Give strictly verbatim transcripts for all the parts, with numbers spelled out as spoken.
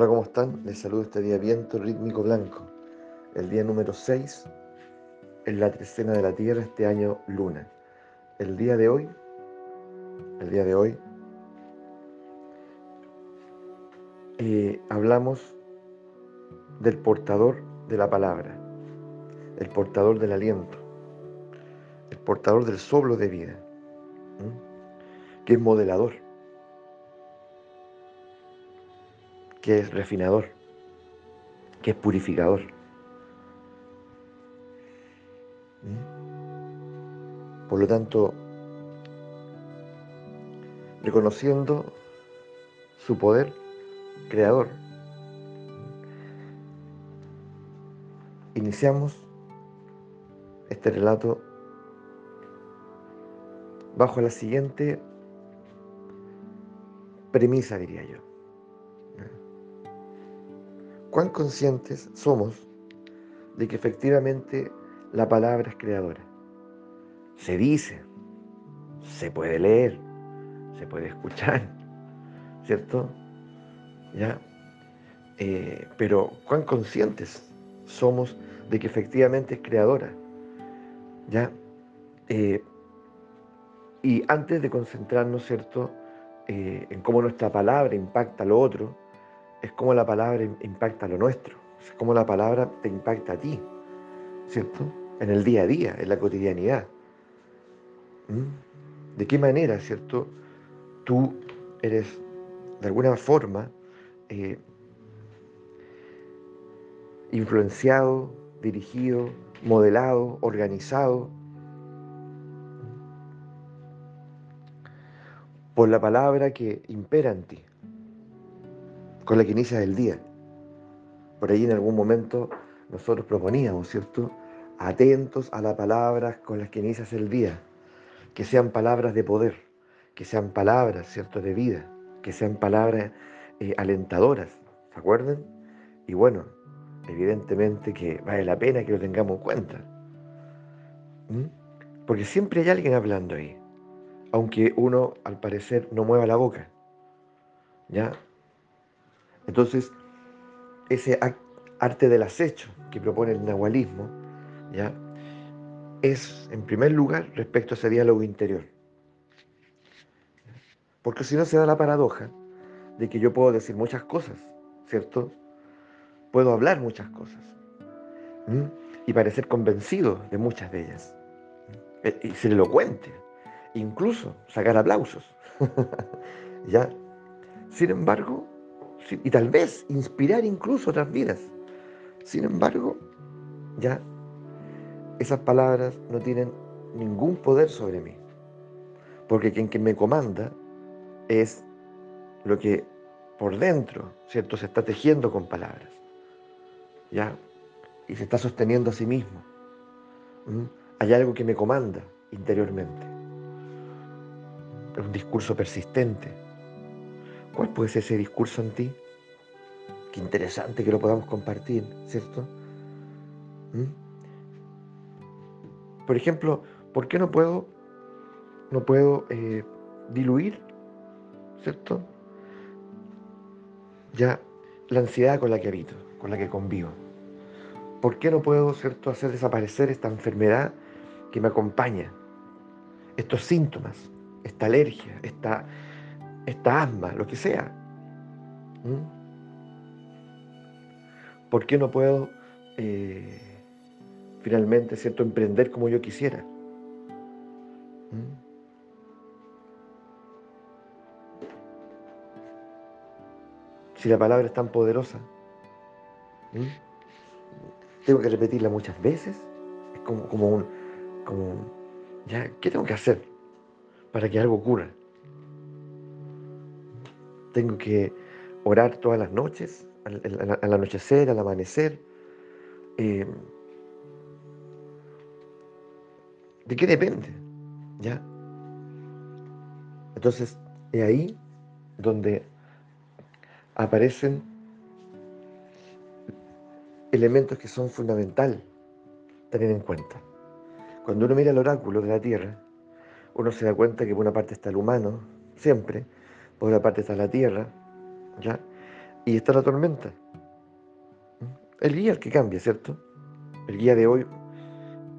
Hola, ¿cómo están? Les saludo este día Viento Rítmico Blanco, el día número seis, en la trecena de la Tierra, este año Luna. El día de hoy, el día de hoy, eh, hablamos del portador de la palabra, el portador del aliento, el portador del soplo de vida, ¿eh? que es modelador, que es refinador, que es purificador. Por lo tanto, reconociendo su poder creador, iniciamos este relato bajo la siguiente premisa, diría yo. ¿Cuán conscientes somos de que efectivamente la palabra es creadora? Se dice, se puede leer, se puede escuchar, ¿cierto? ¿Ya? Eh, pero ¿cuán conscientes somos de que efectivamente es creadora? ¿Ya? Eh, y antes de concentrarnos, ¿cierto?, eh, en cómo nuestra palabra impacta a lo otro, es como la palabra impacta lo nuestro, es como la palabra te impacta a ti, ¿cierto? En el día a día, en la cotidianidad. ¿Mm? ¿De qué manera, cierto? Tú eres, de alguna forma, eh, influenciado, dirigido, modelado, organizado por la palabra que impera en ti, con la que inicias el día. Por ahí en algún momento nosotros proponíamos, ¿cierto?, atentos a las palabras con las que inicias el día, que sean palabras de poder, que sean palabras, ¿cierto?, de vida, que sean palabras eh, alentadoras, ¿se acuerdan? Y bueno, evidentemente que vale la pena que lo tengamos en cuenta, ¿Mm? porque siempre hay alguien hablando ahí, aunque uno al parecer no mueva la boca, ¿ya? Entonces, ese arte del acecho que propone el nahualismo, ¿ya?, es, en primer lugar, respecto a ese diálogo interior. Porque si no, se da la paradoja de que yo puedo decir muchas cosas, ¿cierto? Puedo hablar muchas cosas, ¿m? y parecer convencido de muchas de ellas, y ser elocuente, incluso sacar aplausos, ¿ya? Sin embargo, y tal vez inspirar incluso otras vidas. Sin embargo, ya esas palabras no tienen ningún poder sobre mí, porque quien, quien me comanda es lo que por dentro, ¿cierto?, se está tejiendo con palabras, ya, y se está sosteniendo a sí mismo. ¿Mm? Hay algo que me comanda interiormente, un discurso persistente. ¿Cuál puede ser ese discurso en ti? Qué interesante que lo podamos compartir, ¿cierto? ¿Mm? Por ejemplo, ¿por qué no puedo, no puedo eh, diluir, ¿cierto?, ya la ansiedad con la que habito, con la que convivo? ¿Por qué no puedo, ¿cierto?, hacer desaparecer esta enfermedad que me acompaña? Estos síntomas, esta alergia, esta... esta asma, lo que sea. ¿Mm? ¿Por qué no puedo eh, finalmente, ¿cierto?, emprender como yo quisiera? ¿Mm? Si la palabra es tan poderosa, ¿Mm? tengo que repetirla muchas veces. Es como, como un, como un, ya, ¿qué tengo que hacer para que algo ocurra? Tengo que orar todas las noches, al, al, al anochecer, al amanecer. Eh, ¿De qué depende? ¿Ya? Entonces, es ahí donde aparecen elementos que son fundamental tener en cuenta. Cuando uno mira el oráculo de la Tierra, uno se da cuenta que por una parte está el humano, siempre. Por otra parte está la tierra, ¿ya? y está la tormenta. El guía es el que cambia, ¿cierto? El guía de hoy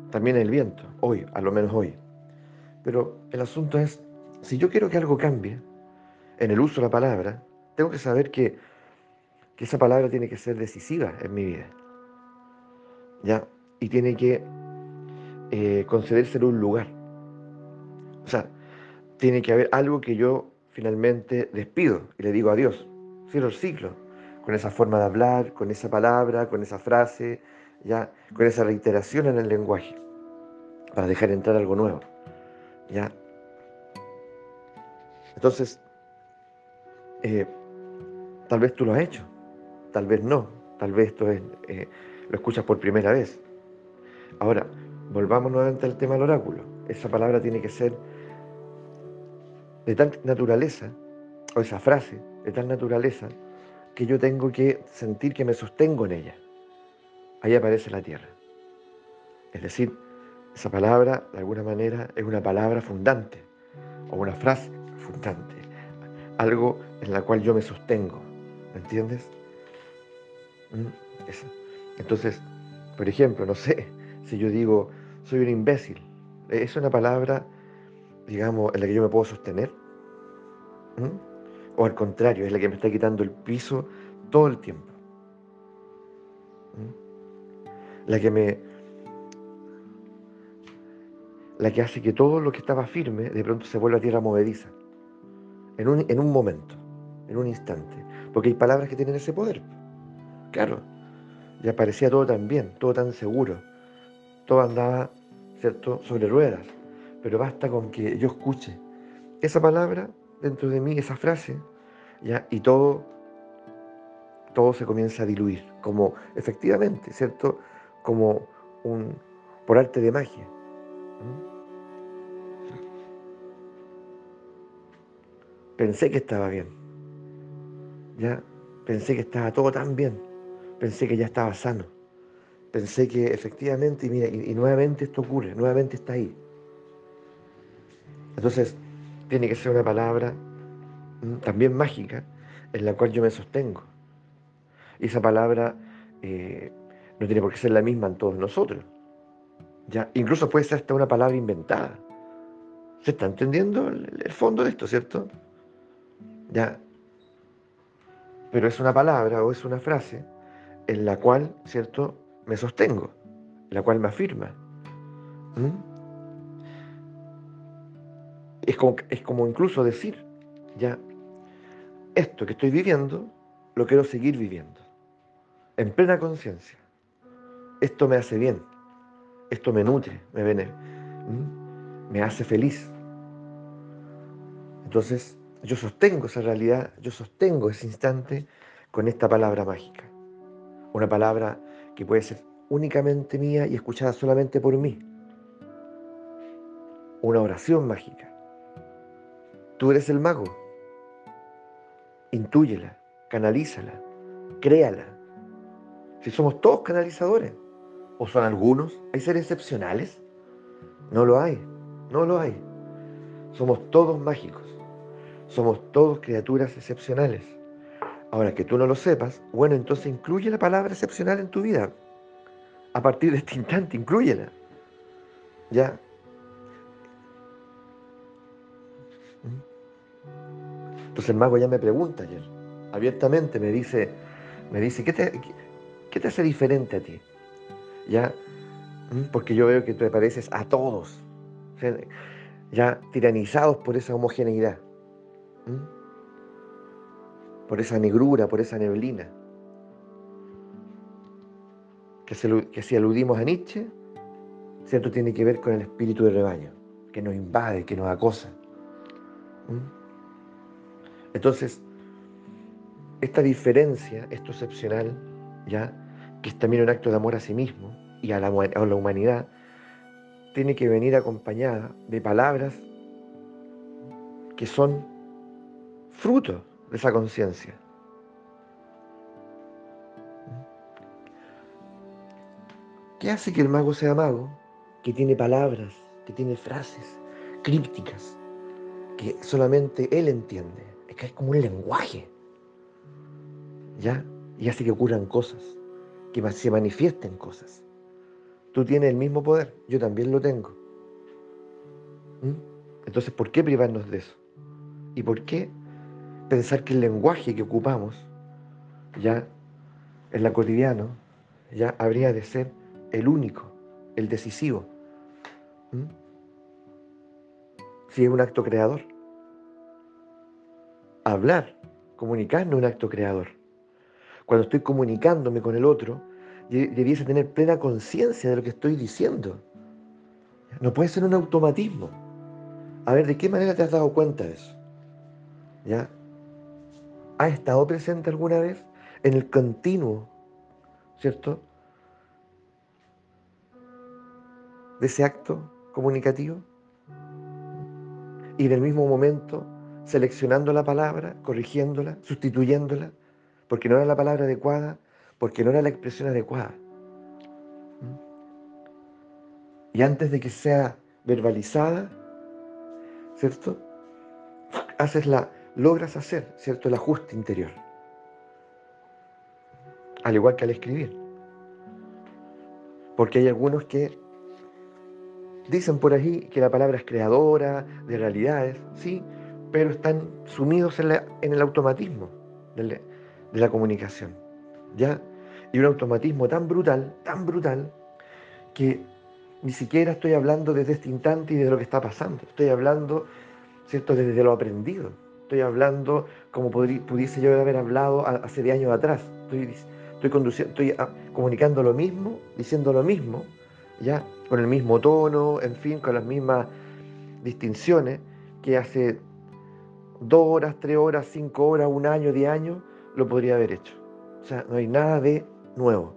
también es el viento, hoy, a lo menos hoy. Pero el asunto es, si yo quiero que algo cambie en el uso de la palabra, tengo que saber que, que esa palabra tiene que ser decisiva en mi vida, ¿ya? Y tiene que eh, concedérselo un lugar. O sea, tiene que haber algo que yo finalmente despido y le digo adiós. Cierro el ciclo con esa forma de hablar, con esa palabra, con esa frase, ¿ya? Con esa reiteración en el lenguaje, para dejar entrar algo nuevo, ¿ya? Entonces, eh, tal vez tú lo has hecho, tal vez no, tal vez esto es, eh, lo escuchas por primera vez. Ahora, volvamos nuevamente al tema del oráculo. Esa palabra tiene que ser de tal naturaleza, o esa frase de tal naturaleza, que yo tengo que sentir que me sostengo en ella. Ahí aparece la tierra. Es decir, esa palabra, de alguna manera, es una palabra fundante, o una frase fundante, algo en la cual yo me sostengo, ¿me entiendes? Entonces, por ejemplo, no sé, si yo digo, soy un imbécil, ¿es una palabra, digamos, en la que yo me puedo sostener? ¿Mm? O al contrario, es la que me está quitando el piso todo el tiempo. ¿Mm? La que me... la que hace que todo lo que estaba firme de pronto se vuelva tierra movediza. En un, en un momento, en un instante. Porque hay palabras que tienen ese poder. Claro, ya parecía todo tan bien, todo tan seguro. Todo andaba, ¿cierto?, sobre ruedas. Pero basta con que yo escuche esa palabra dentro de mí, esa frase, ¿ya? Y todo, todo se comienza a diluir. Como, efectivamente, ¿cierto?, como un, por arte de magia. Pensé que estaba bien, ya, pensé que estaba todo tan bien, pensé que ya estaba sano, pensé que efectivamente, y mira, y, y nuevamente esto ocurre, nuevamente está ahí. Entonces, tiene que ser una palabra también mágica, en la cual yo me sostengo. Y esa palabra eh, no tiene por qué ser la misma en todos nosotros, ya, incluso puede ser hasta una palabra inventada. ¿Se está entendiendo el, el fondo de esto, cierto? Ya. Pero es una palabra o es una frase en la cual, ¿cierto?, me sostengo, en la cual me afirma. ¿Mm? Es como, es como incluso decir, ya, esto que estoy viviendo, lo quiero seguir viviendo, en plena conciencia. Esto me hace bien, esto me nutre, me beneficia, ¿Mm? me hace feliz. Entonces, yo sostengo esa realidad, yo sostengo ese instante con esta palabra mágica. Una palabra que puede ser únicamente mía y escuchada solamente por mí. Una oración mágica. Tú eres el mago. Intúyela, canalízala, créala. Si somos todos canalizadores, o son algunos, ¿hay seres excepcionales? No lo hay, no lo hay. Somos todos mágicos. Somos todos criaturas excepcionales. Ahora, que tú no lo sepas, bueno, entonces incluye la palabra excepcional en tu vida. A partir de este instante, inclúyela. ¿Ya? Entonces el mago ya me pregunta ayer, abiertamente me dice, me dice, ¿qué te, qué, qué te hace diferente a ti? ¿Ya? Porque yo veo que te pareces a todos, ya tiranizados por esa homogeneidad. ¿Mm? Por esa negrura, por esa neblina que, se, que si aludimos a Nietzsche, cierto, tiene que ver con el espíritu de rebaño que nos invade, que nos acosa. ¿Mm? Entonces esta diferencia, esto excepcional, ya, que es también un acto de amor a sí mismo y a la, a la humanidad, tiene que venir acompañada de palabras que son fruto de esa conciencia. ¿Qué hace que el mago sea mago? Que tiene palabras, que tiene frases crípticas, que solamente él entiende. Es que es como un lenguaje. ¿ya? Y hace que ocurran cosas, que se manifiesten cosas. Tú tienes el mismo poder, yo también lo tengo. ¿Mm? Entonces, ¿por qué privarnos de eso? ¿Y por qué pensar que el lenguaje que ocupamos, ya, en la cotidiana, ya, habría de ser el único, el decisivo? ¿Mm? Si es un acto creador. Hablar, comunicarnos es un acto creador. Cuando estoy comunicándome con el otro, debiese tener plena conciencia de lo que estoy diciendo. No puede ser un automatismo. A ver, ¿de qué manera te has dado cuenta de eso? ¿Ya? ¿Has estado presente alguna vez en el continuo, cierto, de ese acto comunicativo? Y en el mismo momento, seleccionando la palabra, corrigiéndola, sustituyéndola, porque no era la palabra adecuada, porque no era la expresión adecuada. Y antes de que sea verbalizada, ¿cierto? Haces la, logras hacer, ¿cierto?, el ajuste interior. Al igual que al escribir. Porque hay algunos que dicen por ahí que la palabra es creadora de realidades, sí, pero están sumidos en, la, en el automatismo de la, de la comunicación, ¿ya? Y un automatismo tan brutal, tan brutal, que ni siquiera estoy hablando desde este instante y de lo que está pasando. Estoy hablando, ¿cierto?, desde lo aprendido. Estoy hablando como podrí, pudiese yo haber hablado hace diez años atrás. Estoy, estoy, conduciendo, estoy comunicando lo mismo, diciendo lo mismo, ¿ya?, con el mismo tono, en fin, con las mismas distinciones que hace dos horas, tres horas, cinco horas, un año, diez años, lo podría haber hecho. O sea, no hay nada de nuevo.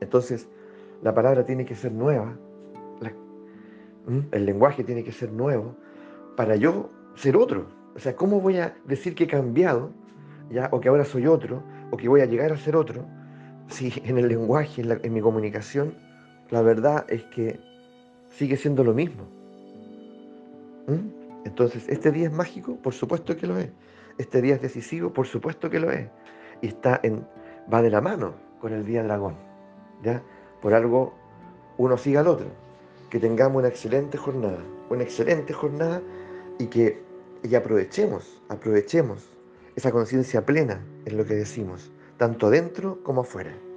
Entonces, la palabra tiene que ser nueva, la, el lenguaje tiene que ser nuevo para yo ser otro. O sea, ¿cómo voy a decir que he cambiado, ya, o que ahora soy otro, o que voy a llegar a ser otro, si en el lenguaje, en, la, en mi comunicación, la verdad es que sigue siendo lo mismo? ¿Mm? Entonces, ¿este día es mágico? Por supuesto que lo es. ¿Este día es decisivo? Por supuesto que lo es. Y está en, va de la mano con el Día Dragón, ¿ya? Por algo uno sigue al otro. Que tengamos una excelente jornada, una excelente jornada y que y aprovechemos, aprovechemos esa conciencia plena en lo que decimos, tanto dentro como afuera.